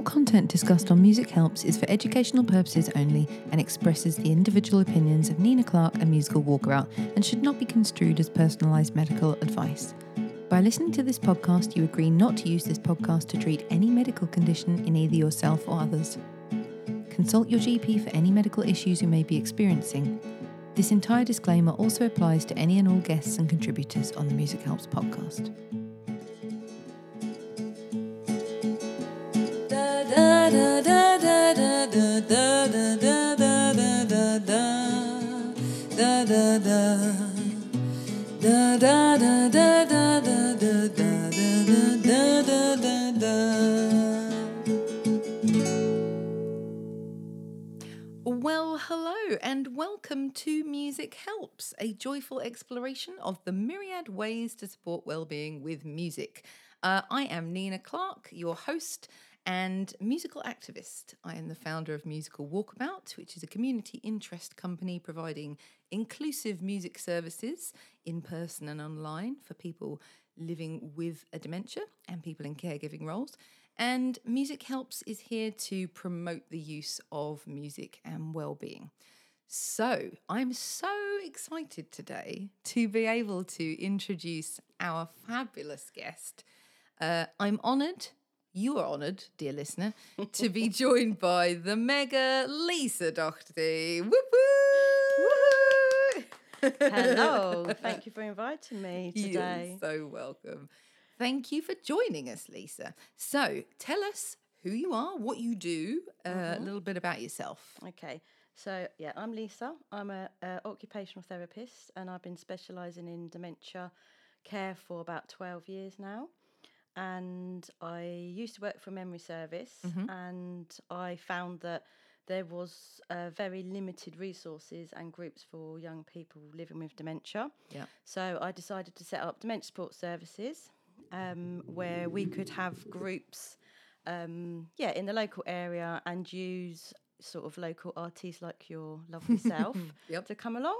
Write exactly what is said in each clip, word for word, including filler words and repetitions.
All content discussed on Music Helps is for educational purposes only and expresses the individual opinions of Nina Clark and Musical Walkabout and should not be construed as personalised medical advice. By listening to this podcast, you agree not to use this podcast to treat any medical condition in either yourself or others. Consult your G P for any medical issues you may be experiencing. This entire disclaimer also applies to any and all guests and contributors on the Music Helps podcast. Well, hello and welcome to Music Helps, a joyful exploration of the myriad ways to support well-being with music. Uh, I am Nina Clark, your host and musical activist. I am the founder of Musical Walkabout, which is a community interest company providing inclusive music services in person and online for people living with a dementia and people in caregiving roles. And Music Helps is here to promote the use of music and well-being. So I'm so excited today to be able to introduce our fabulous guest. Uh, I'm honoured, you are honoured, dear listener, to be joined by the mega Lisa Doherty. Whoop whoop! Hello, thank you for inviting me today. You're so welcome. Thank you for joining us, Lisa. So tell us who you are, what you do, uh, mm-hmm. a little bit about yourself. Okay. So, yeah, I'm Lisa. I'm an occupational therapist and I've been specialising in dementia care for about twelve years now. And I used to work for a memory service mm-hmm. and I found that there was uh, very limited resources and groups for young people living with dementia. Yeah. So I decided to set up Dementia Support Services, Um, where we could have groups, um, yeah, in the local area and use sort of local artists like your lovely self yep. to come along.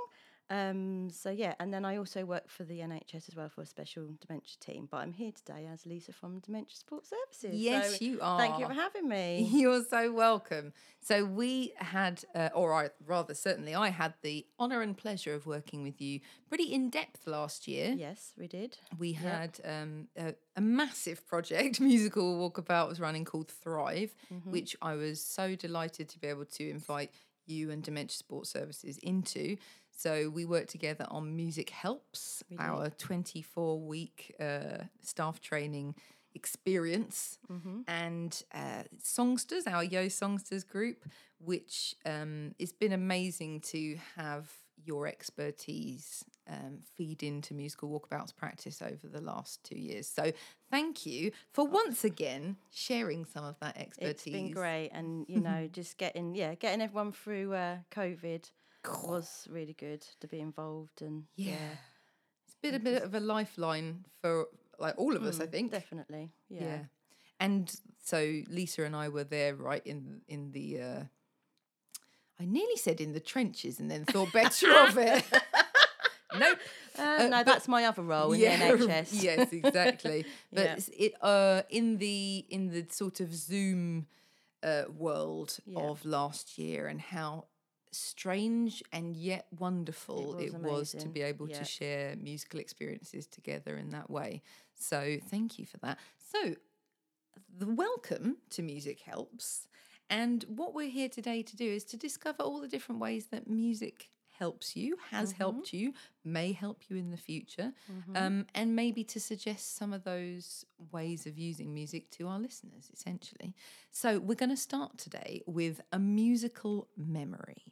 Um, so, yeah, and then I also work for the N H S as well for a special dementia team. But I'm here today as Lisa from Dementia Support Services. Yes, so you are. Thank you for having me. You're so welcome. So we had, uh, or I, rather certainly I had the honour and pleasure of working with you pretty in depth last year. Yes, we did. We had yep. um, a, a massive project, Musical Walkabout was running, called Thrive, mm-hmm. which I was so delighted to be able to invite you and Dementia Support Services into. So we worked together on Music Helps, really? Our twenty-four week uh, staff training experience, mm-hmm. and uh, Songsters, our Yo Songsters group, which um, it's been amazing to have your expertise um, feed into Musical Walkabout's practice over the last two years. So thank you for once again sharing some of that expertise. It's been great, and you know, just getting yeah, getting everyone through uh, COVID. Was really good to be involved and yeah, yeah. it's been a bit of a lifeline for like all of us, mm, I think. Definitely, yeah. yeah. And so Lisa and I were there, right in in the. Uh, I nearly said in the trenches, and then thought better of it. Nope. Uh, uh, no, but, that's my other role in yeah, the N H S. Yes, exactly. But yeah. it uh in the in the sort of Zoom, uh, world yeah. of last year and how. Strange and yet wonderful it was, it was to be able yeah. to share musical experiences together in that way. So thank you for that. So the welcome to Music Helps, and what we're here today to do is to discover all the different ways that music helps you, has mm-hmm. helped you, may help you in the future, mm-hmm. um, and maybe to suggest some of those ways of using music to our listeners, essentially. So we're going to start today with a musical memory.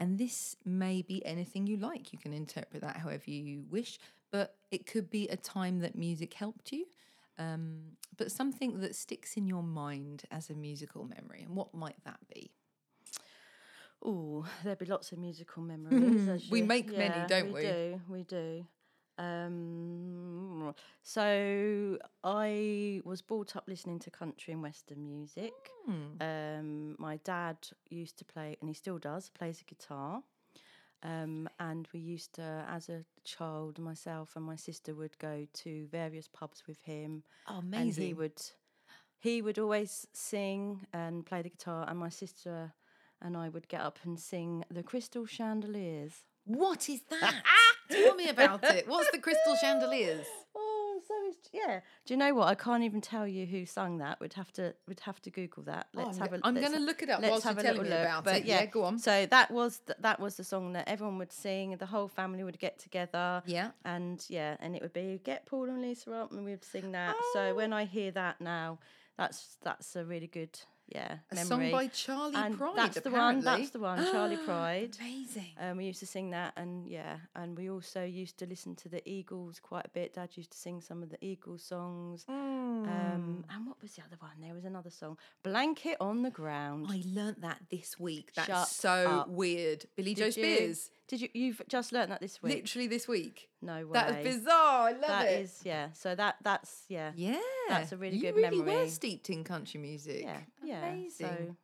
And this may be anything you like. You can interpret that however you wish, but it could be a time that music helped you, um, but something that sticks in your mind as a musical memory. And what might that be? Oh, there'd be lots of musical memories. As we you, make yeah, many, don't we? We do, we do. Um, so I was brought up listening to country and western music. Mm. Um, my dad used to play, and he still does, plays a guitar. Um, and we used to, as a child, myself and my sister would go to various pubs with him. Oh, amazing. And he would he would always sing and play the guitar, and my sister and I would get up and sing The Crystal Chandeliers. What is that? Tell me about it. What's The Crystal Chandeliers? Oh, so it's, yeah. Do you know what? I can't even tell you who sung that. We'd have to we'd have to Google that. Let's oh, have a. I'm going to look it up whilst you're telling me look. about but it. Yeah. yeah, go on. So that was the, that was the song that everyone would sing. The whole family would get together. Yeah. And yeah, and it would be get Paul and Lisa up, and we'd sing that. Oh. So when I hear that now, that's that's a really good. Yeah, a memory. Song by Charlie and Pride. That's apparently. the one. That's the one. Charlie Pride. Amazing. Um, we used to sing that, and yeah, and we also used to listen to the Eagles quite a bit. Dad used to sing some of the Eagles songs. Mm. Um, and what was the other one? There was another song, "Blanket on the Ground." I learnt that this week. That's Shut so up. weird. Billy Joe Spears. Did you? You've just learnt that this week. Literally this week. No way. That is bizarre. I love that it. That is, yeah. So that that's yeah. Yeah. That's a really you good really memory. You really were steeped in country music. Yeah. yeah. Amazing. So,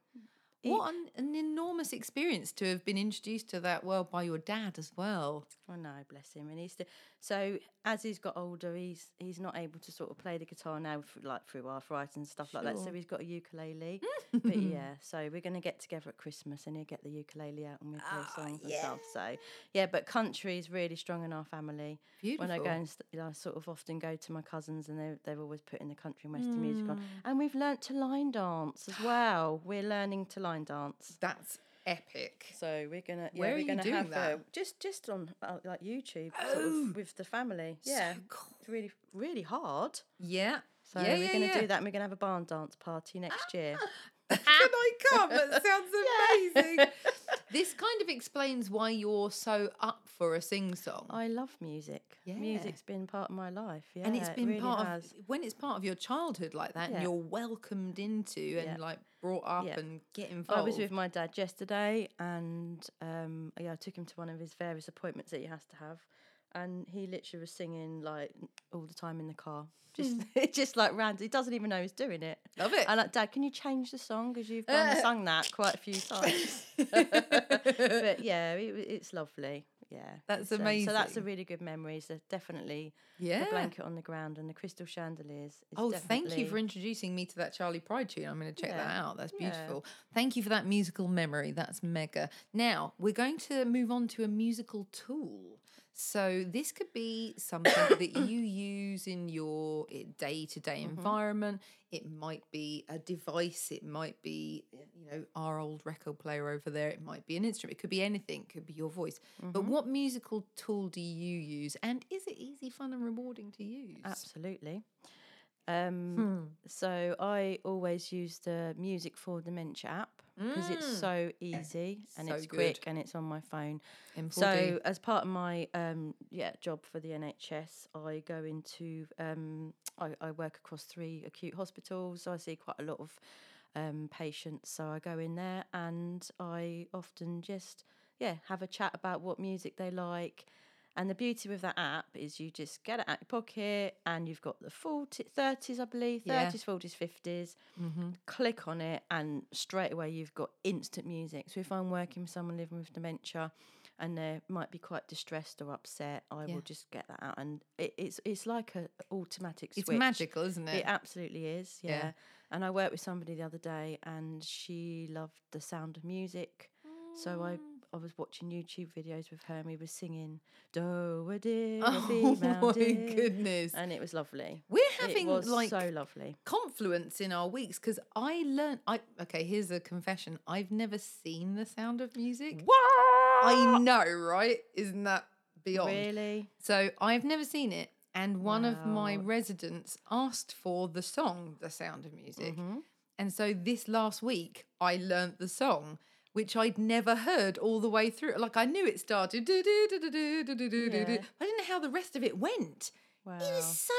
what an, an enormous experience to have been introduced to that world by your dad as well. Oh no, bless him. And he's still, so as he's got older, he's he's not able to sort of play the guitar now, for, like through arthritis and stuff sure. like that. So he's got a ukulele. But yeah, so we're going to get together at Christmas and he'll get the ukulele out and we'll play oh, songs yeah. and stuff. So yeah, but country is really strong in our family. Beautiful. When I go and st- I sort of often go to my cousins and they're, they're always putting the country and western mm. music on. And we've learnt to line dance as well. We're learning to line dance. That's epic. So we're gonna yeah, Where we're gonna have that? A, just just on uh, like YouTube oh, sort of, with the family. Yeah. So cool. It's really really hard. Yeah. So yeah, we're yeah, gonna yeah. do that and we're gonna have a barn dance party next year. Can I come? That sounds amazing. Yeah. This kind of explains why you're so up for a sing-song. I love music. Yeah. Music's been part of my life. Yeah, and it's been it really part has. of when it's part of your childhood like that, yeah. and you're welcomed into and yeah. like brought up yeah. and get involved. I was with my dad yesterday, and um, yeah, I took him to one of his various appointments that he has to have. And he literally was singing like all the time in the car, just mm. just like random. He doesn't even know he's doing it. Love it. And like, Dad, can you change the song because you've gone uh. and sung that quite a few times? But yeah, it, it's lovely. Yeah, that's so, amazing. So that's a really good memory. So definitely, yeah. The Blanket on the Ground and The Crystal Chandeliers. Is oh, thank you for introducing me to that Charlie Pride tune. I'm going to check yeah. that out. That's beautiful. Yeah. Thank you for that musical memory. That's mega. Now we're going to move on to a musical tool. So this could be something that you use in your day-to-day mm-hmm. environment. It might be a device. It might be, you know, our old record player over there. It might be an instrument. It could be anything. It could be your voice. Mm-hmm. But what musical tool do you use? And is it easy, fun and rewarding to use? Absolutely. Um, hmm. So I always use the Music for Dementia app because mm. it's so easy and so it's good. quick and it's on my phone. M four D. So as part of my um, yeah job for the N H S, I go into um, I, I work across three acute hospitals, so I see quite a lot of um, patients. So I go in there and I often just yeah have a chat about what music they like. And the beauty with that app is you just get it out of your pocket and you've got the full t- thirties, I believe, thirties, yeah. forties, fifties. Mm-hmm. Click on it and straight away you've got instant music. So if I'm working with someone living with dementia and they might be quite distressed or upset, I yeah. will just get that out. And it, it's it's like an automatic switch. It's magical, isn't it? It absolutely is, yeah. yeah. And I worked with somebody the other day and she loved The Sound of Music. Mm. So I... I was watching YouTube videos with her and we were singing Do a dear oh be my dear. Goodness, and it was lovely. We're having it was like so lovely confluence in our weeks because I learned I okay here's a confession, I've never seen The Sound of Music. What? I know, right? Isn't that beyond? Really? So I've never seen it, and one wow. of my residents asked for the song The Sound of Music mm-hmm. and so this last week I learnt the song, which I'd never heard all the way through. Like, I knew it started. Yeah. I didn't know how the rest of it went. Wow. It was so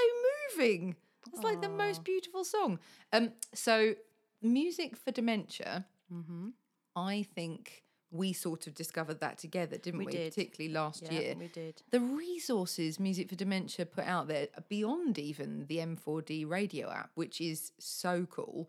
moving. It's like the most beautiful song. Um, so Music for Dementia, mm-hmm. I think we sort of discovered that together, didn't we? we? Did. Particularly last yeah, year. we did. The resources Music for Dementia put out there, beyond even the M four D radio app, which is so cool.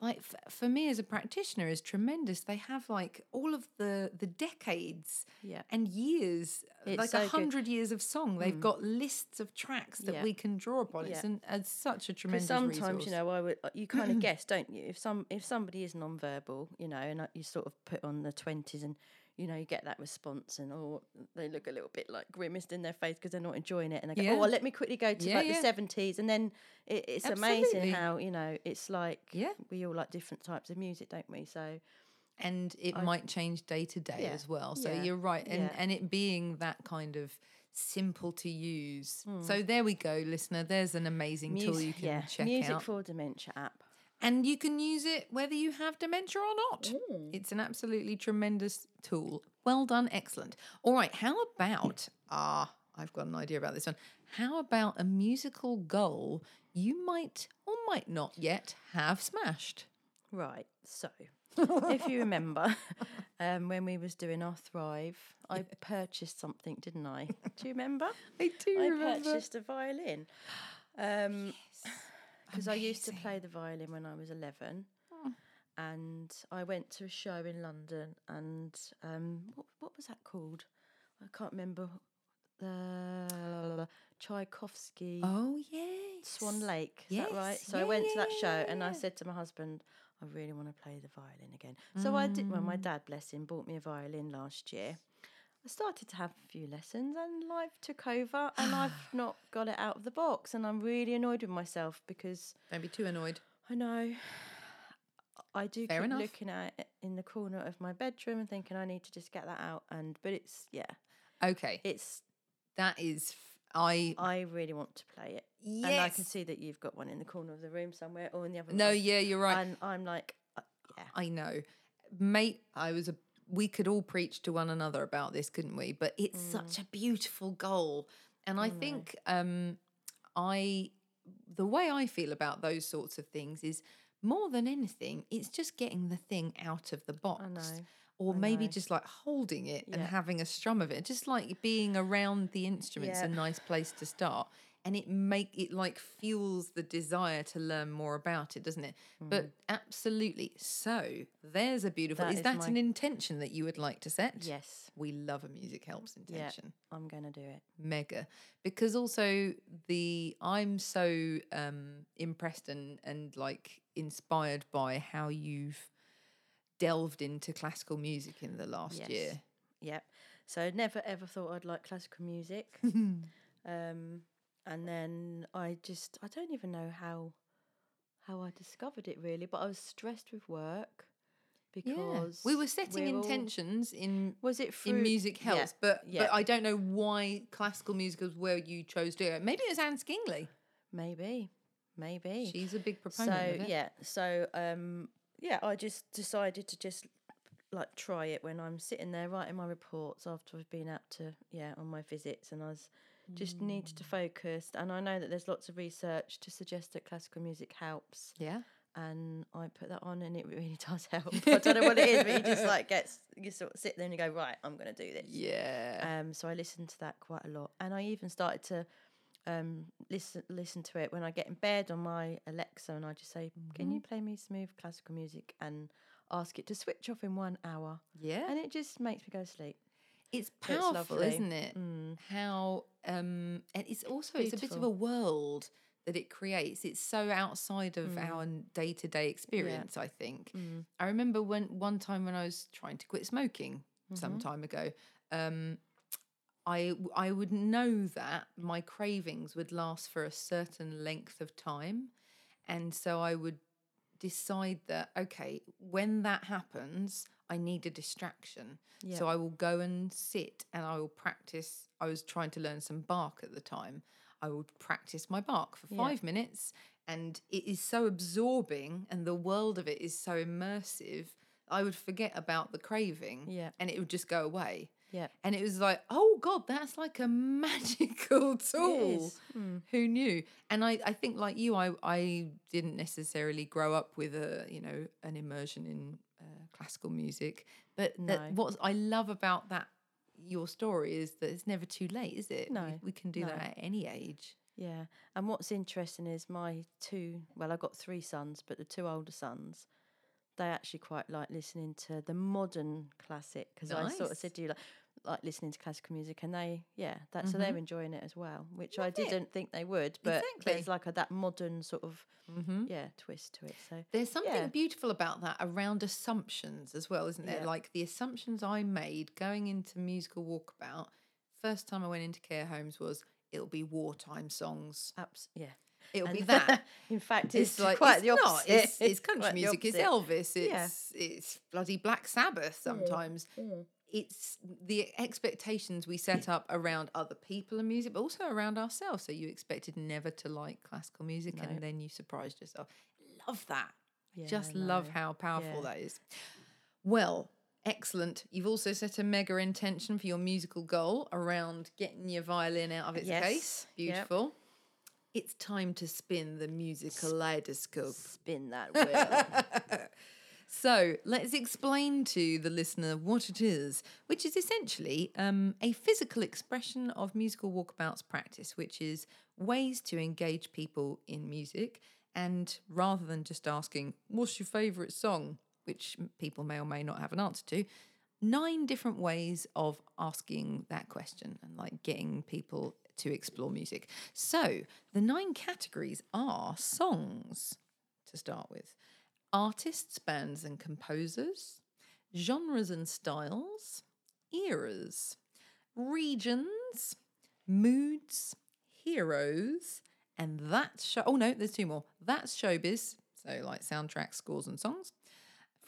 like f- for me as a practitioner is tremendous. They have like all of the the decades yeah. and years, it's like a so hundred years of song. They've mm. got lists of tracks that yeah. we can draw upon. It's yeah. an, it's such a tremendous. Sometimes resource. You know, I would you kind of guess, don't you? If some if somebody is non-verbal, you know, and you sort of put on the twenties and. You know, you get that response and, oh, they look a little bit like grimaced in their face because they're not enjoying it. And they go, yeah. oh, well, let me quickly go to yeah, like yeah. the seventies. And then it, it's Absolutely. amazing how, you know, it's like yeah. we all like different types of music, don't we? So, And it I, might change day to day yeah. as well. So yeah. you're right. And, yeah. and it being that kind of simple to use. Mm. So there we go, listener. There's an amazing Mus- tool you can yeah. check Music out. Music for Dementia app. And you can use it whether you have dementia or not. Ooh. It's an absolutely tremendous tool. Well done, excellent. All right, how about, ah, I've got an idea about this one. How about a musical goal you might or might not yet have smashed? Right, so if you remember um, when we was doing our Thrive, I purchased something, didn't I? Do you remember? I do I remember. I purchased a violin. Um, yes. Because I used to play the violin when I was eleven, oh. and I went to a show in London, and um, what, what was that called? I can't remember. Uh, Tchaikovsky. Oh, yes. Swan Lake, is yes. that right? So yeah, I went to that show, yeah, yeah. and I said to my husband, I really want to play the violin again. So mm. I did, well, my dad, bless him, bought me a violin last year. I started to have a few lessons and life took over and I've not got it out of the box and I'm really annoyed with myself because... Don't be too annoyed. I know. I do Fair keep enough. looking at it in the corner of my bedroom and thinking I need to just get that out. And But it's, yeah. Okay. It's... That is... I I really want to play it. Yes. And I can see that you've got one in the corner of the room somewhere or in the other No, place. Yeah, you're right. And I'm like, uh, yeah. I know. Mate, I was a... We could all preach to one another about this, couldn't we? But it's mm. such a beautiful goal. And I mm. think um, I, the way I feel about those sorts of things is more than anything, it's just getting the thing out of the box. I know. Or I maybe know. just like holding it yeah. and having a strum of it. Just like being around the instrument's yeah. a nice place to start. And it make it like fuels the desire to learn more about it, doesn't it? Mm. But absolutely. So there's a beautiful... That is, is that my... an intention that you would like to set? Yes. We love a Music Helps intention. Yeah, I'm going to do it. Mega. Because also the I'm so um, impressed and, and like inspired by how you've delved into classical music in the last yes. year. Yep. So never ever thought I'd like classical music. um... And then I just, I don't even know how how I discovered it really, but I was stressed with work because... Yeah. We were setting we're intentions all, in was it through, in Music Helps, yeah, but, yeah. but I don't know why classical music was where you chose to go. Maybe it was Anne Skingley. Maybe, maybe. She's a big proponent so, of it. Yeah, so, um, yeah, I just decided to just... like try it when I'm sitting there writing my reports after I've been out to yeah on my visits, and I was just mm. needed to focus. And I know that there's lots of research to suggest that classical music helps, yeah and I put that on and it really does help. I don't know what it is, but you just like gets you sort of sit there and you go, right, I'm gonna do this. Yeah um so I listened to that quite a lot, and I even started to um listen listen to it when I get in bed on my Alexa, and I just say, mm-hmm. can you play me smooth classical music, and ask it to switch off in one hour. Yeah. And it just makes me go to sleep. It's powerful, it's isn't it? Mm. How, um, and it's also, Beautiful. It's a bit of a world that it creates. It's so outside of mm. our day-to-day experience, yeah. I think. Mm. I remember when one time when I was trying to quit smoking mm-hmm. some time ago, um, I, I would know that my cravings would last for a certain length of time. And so I would decide that, okay, when that happens, I need a distraction. Yeah. So I will go and sit and I will practice. I was trying to learn some Bach at the time. I would practice my Bach for five yeah. minutes, and it is so absorbing and the world of it is so immersive, I would forget about the craving yeah. and it would just go away. Yeah. And it was like, oh God, that's like a magical tool. Mm. Who knew? And I, I think like you, I, I didn't necessarily grow up with a, you know, an immersion in uh, classical music. But no. that, what I love about that, your story, is that it's never too late, is it? No. We, we can do no. that at any age. Yeah, and what's interesting is my two, well, I've got three sons, but the two older sons, they actually quite like listening to the modern classic, because nice. I sort of said, do you like, like listening to classical music? And they, yeah, that, mm-hmm. so they're enjoying it as well, which Love I didn't it. think they would, but exactly. there's like a, that modern sort of, mm-hmm. yeah, twist to it. So there's something yeah. beautiful about that around assumptions as well, isn't there? Yeah. Like the assumptions I made going into Musical Walkabout, first time I went into care homes was, it'll be wartime songs. Abs- yeah. It'll and be that. In fact, it's, it's like, quite it's the opposite. Not. It's, it's country music. It's Elvis. It's yeah. it's bloody Black Sabbath sometimes. Yeah. Yeah. It's the expectations we set up around other people and music, but also around ourselves. So you expected never to like classical music, no. and then you surprised yourself. Love that. Yeah, Just no. love how powerful yeah. that is. Well, excellent. You've also set a mega intention for your musical goal around getting your violin out of its yes. case. Beautiful. Yep. It's time to spin the musical kaleidoscope. Spin that wheel. So let's explain to the listener what it is, which is essentially um, a physical expression of Musical Walkabout's practice, which is ways to engage people in music. And rather than just asking, what's your favourite song, which people may or may not have an answer to, nine different ways of asking that question and like getting people to explore music. So the nine categories are songs, to start with, artists, bands and composers, genres and styles, eras, regions, moods, heroes, and that's... Show- oh, no, there's two more. That's showbiz, so like soundtracks, scores and songs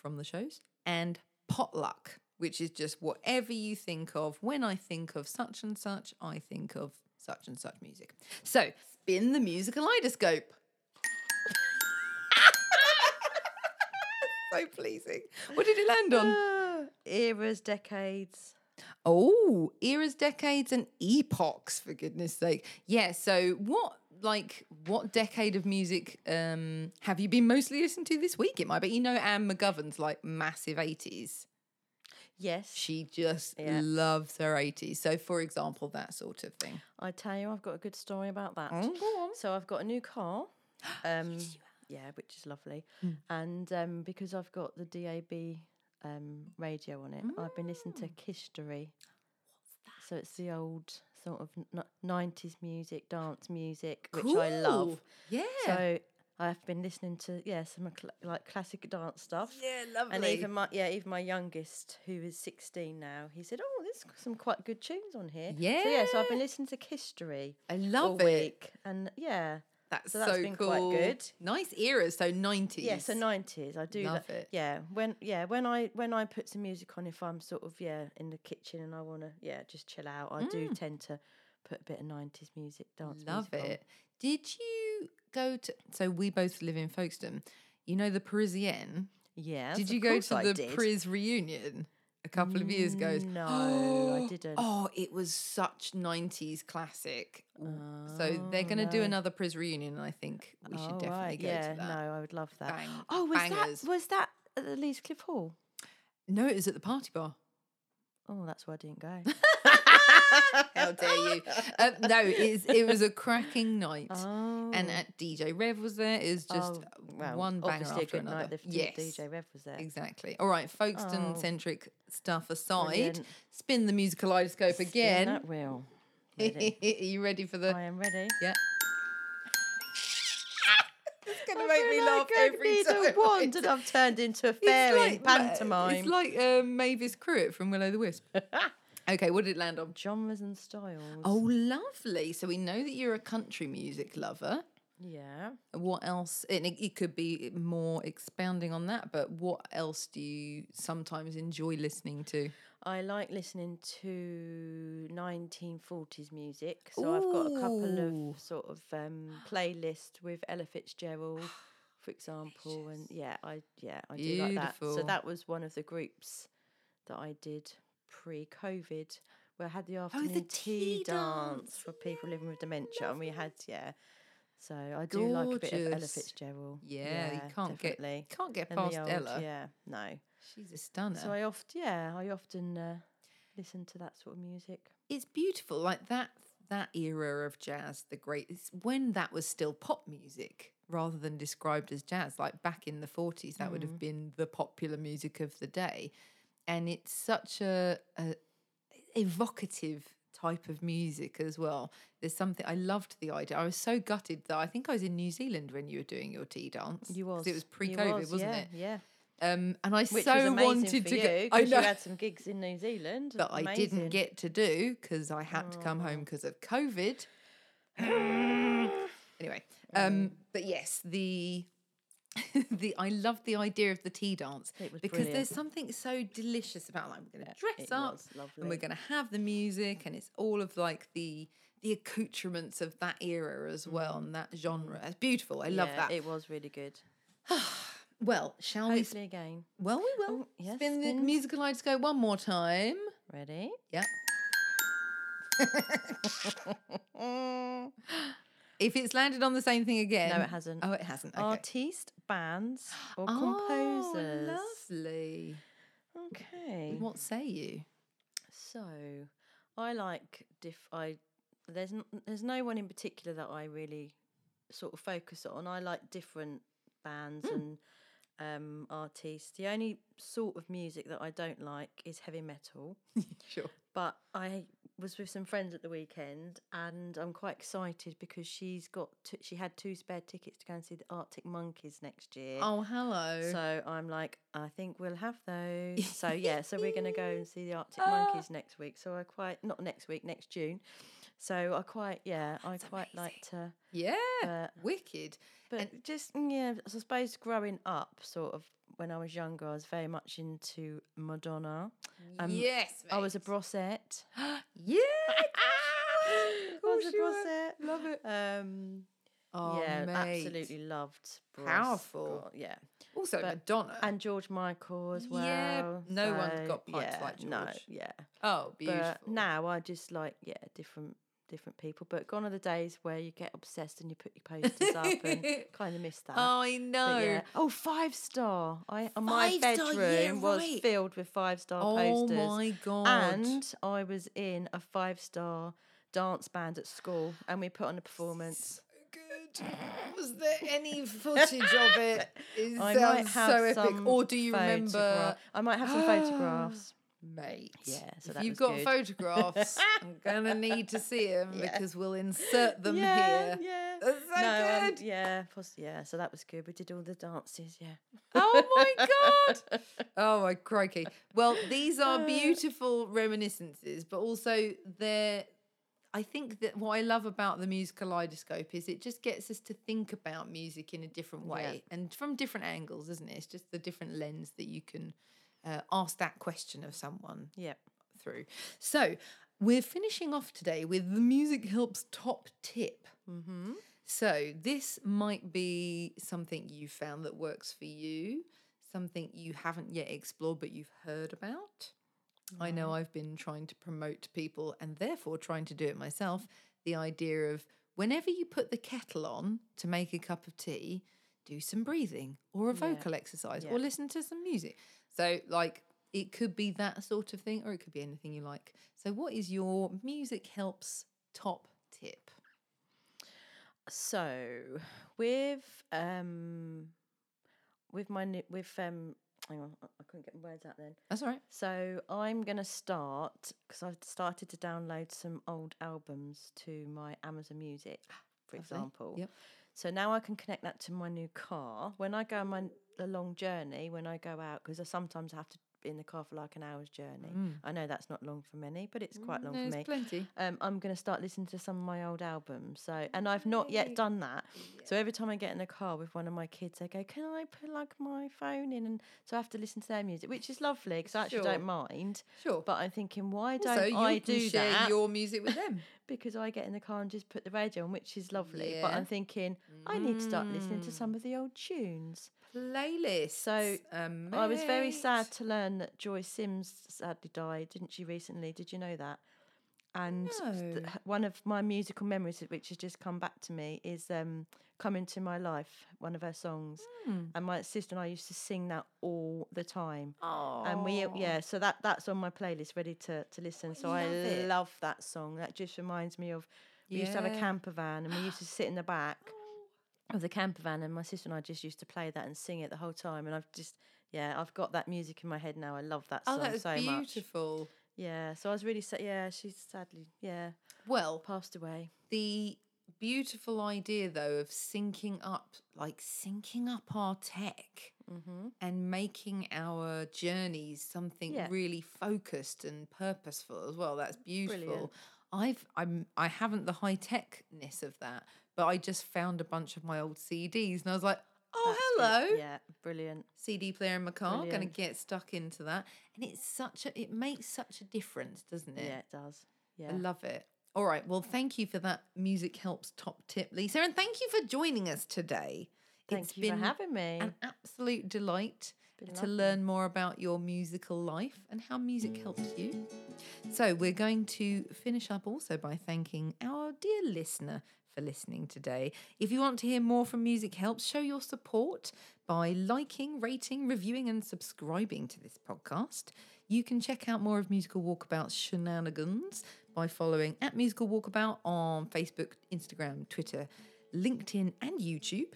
from the shows, and potluck, which is just whatever you think of. When I think of such and such, I think of such and such music. So, spin the music kaleidoscope. So pleasing. What did it land on? Uh, eras, decades. Oh, eras, decades and epochs, for goodness sake. Yeah, so what... Like, what decade of music um, have you been mostly listening to this week? It might be, you know, Anne McGovern's like massive eighties. Yes. She just yeah. loves her eighties. So, for example, that sort of thing. I tell you, I've got a good story about that. Oh, go on. So, I've got a new car. Um, yes, yeah, which is lovely. Mm. And um, because I've got the D A B um, radio on it, mm. I've been listening to Kisstory. What's that? So, it's the old... sort of nineties music, dance music, which cool. I love. Yeah. So I've been listening to yeah some cl- like classic dance stuff. Yeah, lovely. And even my yeah even my youngest, who is sixteen now, he said, "Oh, there's some quite good tunes on here." Yeah. So yeah, so I've been listening to Kisstory. I love all it. Week. And yeah, that's so, that's so been cool. Quite good. Nice eras. So nineties. Yeah, so nineties. I do love that. It. Yeah. When yeah when I when I put some music on, if I'm sort of yeah in the kitchen and I want to yeah just chill out, I mm. do tend to put a bit of nineties music, dance. Love music it. On. Did you go to? So we both live in Folkestone. You know the Parisienne. Yeah. Did you go to I the did. Paris reunion a couple of years ago? No, oh, I didn't. Oh, it was such nineties classic. Oh, so they're going to no. do another Priz reunion, and I think we should oh, definitely right. go yeah, to that. No, I would love that. Bang, oh, was bangers. that was that at the Leescliff Hall? No, it was at the Party Bar. Oh, that's why I didn't go. How dare you? Um, no, it's, it was a cracking night, oh. and at D J Rev was there. It was just oh, well, one banger after another. Night if yes, D J Rev was there. Exactly. All right, Folkestone centric oh. stuff aside, Brilliant. spin the music kaleidoscope spin again. That wheel. Are you ready for the? I am ready. Yeah. It's going to make me laugh every time. I need a wand and I've turned into a fairy like, in pantomime. It's like uh, Mavis Cruet from Willow the Wisp. Okay, what did it land on? Genres and styles. Oh, lovely. So we know that you're a country music lover. Yeah. What else? It, it could be more expounding on that, but what else do you sometimes enjoy listening to? I like listening to nineteen forties music. So Ooh. I've got a couple of sort of um, playlists with Ella Fitzgerald, for example. Delicious. And yeah, I yeah I Beautiful. do like that. So that was one of the groups that I did pre-COVID, where I had the afternoon oh, the tea, tea dance, dance for people yeah. living with dementia. Lovely. And we had, yeah. So I do Gorgeous. like a bit of Ella Fitzgerald. Yeah, yeah you can't definitely. get can't get past old, Ella. Yeah, no. She's a stunner. So I often, yeah, I often uh, listen to that sort of music. It's beautiful, like that that era of jazz, the great, it's when that was still pop music rather than described as jazz, like back in the forties, that mm. would have been the popular music of the day. And it's such a, a evocative type of music as well. There's something, I loved the idea. I was so gutted that I think I was in New Zealand when you were doing your tea dance. You was. It was pre-COVID, was, wasn't yeah, it? Yeah. Um, and I Which so wanted to you, go. I know, you had some gigs in New Zealand that I didn't get to do because I had oh. to come home because of COVID. Anyway, um, but yes, the the I love the idea of the tea dance because brilliant. There's something so delicious about like we're going to dress it up and we're going to have the music and it's all of like the the accoutrements of that era as well mm. and that genre. It's beautiful. I yeah, love that. It was really good. Well, shall Hopefully we? Sp- again. Well, we will. Oh, yes, spin the musical lights go one more time. Ready? Yep. If it's landed on the same thing again. No, it hasn't. Oh, it hasn't. Okay. Artiste, bands, or oh, composers. Lovely. Okay. What say you? So, I like diff. I there's n- there's no one in particular that I really sort of focus on. I like different bands mm. and. Um, artists. The only sort of music that I don't like is heavy metal. Sure. But I was with some friends at the weekend and I'm quite excited because she's got t- she had two spare tickets to go and see the Arctic Monkeys next year. Oh, hello. So I'm like, I think we'll have those. So yeah, so we're going to go and see the Arctic oh. Monkeys next week. So I quite, not next week, next June. So I quite, yeah, That's I quite amazing. like to... Yeah, uh, wicked. But and just, yeah, I suppose growing up, sort of, when I was younger, I was very much into Madonna. Um, yes, mate. I was a Brossette. Yeah! I was a Brossette. Love it. Um, oh, yeah, mate. Absolutely loved Bross. Powerful. God, yeah. Also but, Madonna. And George Michael as well. Yeah, no so, one's got pipes yeah, like George. No, yeah. Oh, beautiful. But now I just like, yeah, different... different people, but gone are the days where you get obsessed and you put your posters up and kind of miss that. Oh, I know. Yeah. Oh, Five Star. I uh, my Five bedroom star, yeah, right. was filled with Five Star oh posters. Oh my God. And I was in a Five Star dance band at school and we put on a performance. So good. Was there any footage of it? It sounds so epic. Or do you photograph- remember? I might have some photographs. Mate, yeah. So if you've got good. photographs, I'm gonna need to see them yeah. because we'll insert them yeah, here. Yeah, that's so no, good. Um, yeah, poss- yeah. So that was good. We did all the dances. Yeah. Oh my God. Oh my crikey. Well, these are beautiful reminiscences, but also they're. I think that what I love about the music kaleidoscope is it just gets us to think about music in a different way yeah. and from different angles, isn't it? It's just the different lens that you can. Uh, ask that question of someone yeah. through. So we're finishing off today with the Music Helps top tip. Mm-hmm. So this might be something you found that works for you, something you haven't yet explored but you've heard about. Mm-hmm. I know I've been trying to promote to people and therefore trying to do it myself, the idea of whenever you put the kettle on to make a cup of tea, do some breathing or a vocal yeah. exercise yeah. or listen to some music. So, like, it could be that sort of thing or it could be anything you like. So what is your Music Helps top tip? So with um, with my – with um, hang on, I couldn't get my words out then. That's all right. So I'm going to start because I've started to download some old albums to my Amazon Music, for Lovely. example. Yep. So now I can connect that to my new car. When I go on my – a long journey when I go out because I sometimes have to be in the car for like an hour's journey. Mm. I know that's not long for many, but it's quite long no, for it's me. Plenty. Um, I'm going to start listening to some of my old albums. So, and I've not yet done that. Yeah. So every time I get in the car with one of my kids, they go, "Can I plug my phone in?" And so I have to listen to their music, which is lovely because I actually sure. don't mind. Sure. But I'm thinking, why don't also, I you can do share that? Your music with them. Because I get in the car and just put the radio on, which is lovely. Yeah. But I'm thinking mm. I need to start listening to some of the old tunes. Playlist. So Amazing. I was very sad to learn that Joyce Sims sadly died, didn't she, recently? Did you know that? And no. th- one of my musical memories, which has just come back to me, is um, Come Into My Life, one of her songs. Mm. And my sister and I used to sing that all the time. Oh. And we, yeah, so that, that's on my playlist, ready to, to listen. So I love, I love that song. That just reminds me of, we yeah. used to have a camper van and we used to sit in the back oh. of the camper van, and my sister and I just used to play that and sing it the whole time. And I've just, yeah, I've got that music in my head now. I love that song so much. Oh, that was so beautiful. Much. Yeah, so I was really sad. Yeah, she's sadly, yeah, well, passed away. The beautiful idea, though, of syncing up, like syncing up our tech mm-hmm. and making our journeys something yeah. really focused and purposeful as well. That's beautiful. Brilliant. I've, I'm, I haven't the high techness of that, but I just found a bunch of my old C Ds, and I was like, oh, that's hello. It. Yeah, brilliant. C D player in my car, going to get stuck into that. And it's such a, it makes such a difference, doesn't it? Yeah, it does. Yeah. I love it. All right, well, thank you for that Music Helps top tip, Lisa. And thank you for joining us today. Thank it's you been for having me. An absolute delight to learn more about your musical life and how music helps you. So we're going to finish up also by thanking our dear listener for listening today. If you want to hear more from Music Helps, show your support by liking, rating, reviewing and subscribing to this podcast. You can check out more of Musical Walkabout's shenanigans by following at Musical Walkabout on Facebook, Instagram, Twitter, LinkedIn and YouTube.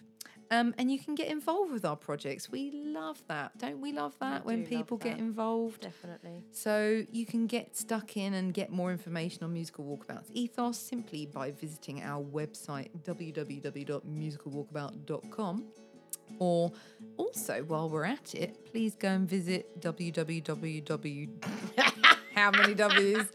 Um, and you can get involved with our projects. We love that. Don't we love that when people get involved? Definitely. So you can get stuck in and get more information on Musical Walkabout's ethos simply by visiting our website, w w w dot musical walkabout dot com. Or also, while we're at it, please go and visit w w w dot how many W's?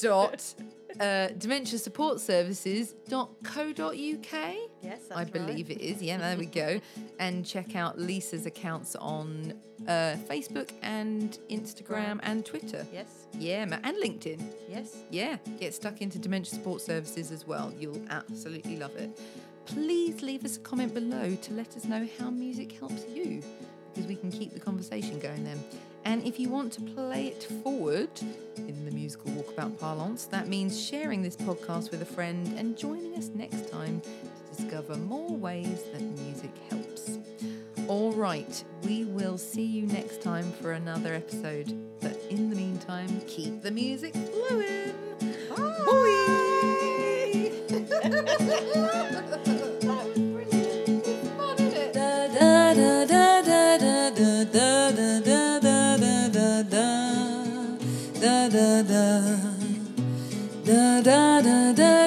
dot... Uh, Dementia Support Services dot co dot u k. Yes, that's I believe right. it is. Yeah, there we go. And check out Lisa's accounts on uh, Facebook and Instagram and Twitter. Yes. Yeah, and LinkedIn. Yes. Yeah, get stuck into Dementia Support Services as well. You'll absolutely love it. Please leave us a comment below to let us know how music helps you, because we can keep the conversation going then. And if you want to play it forward in the Musical Walkabout parlance, that means sharing this podcast with a friend and joining us next time to discover more ways that music helps. All right, we will see you next time for another episode. But in the meantime, keep the music flowing. Bye! Bye. Da da da da.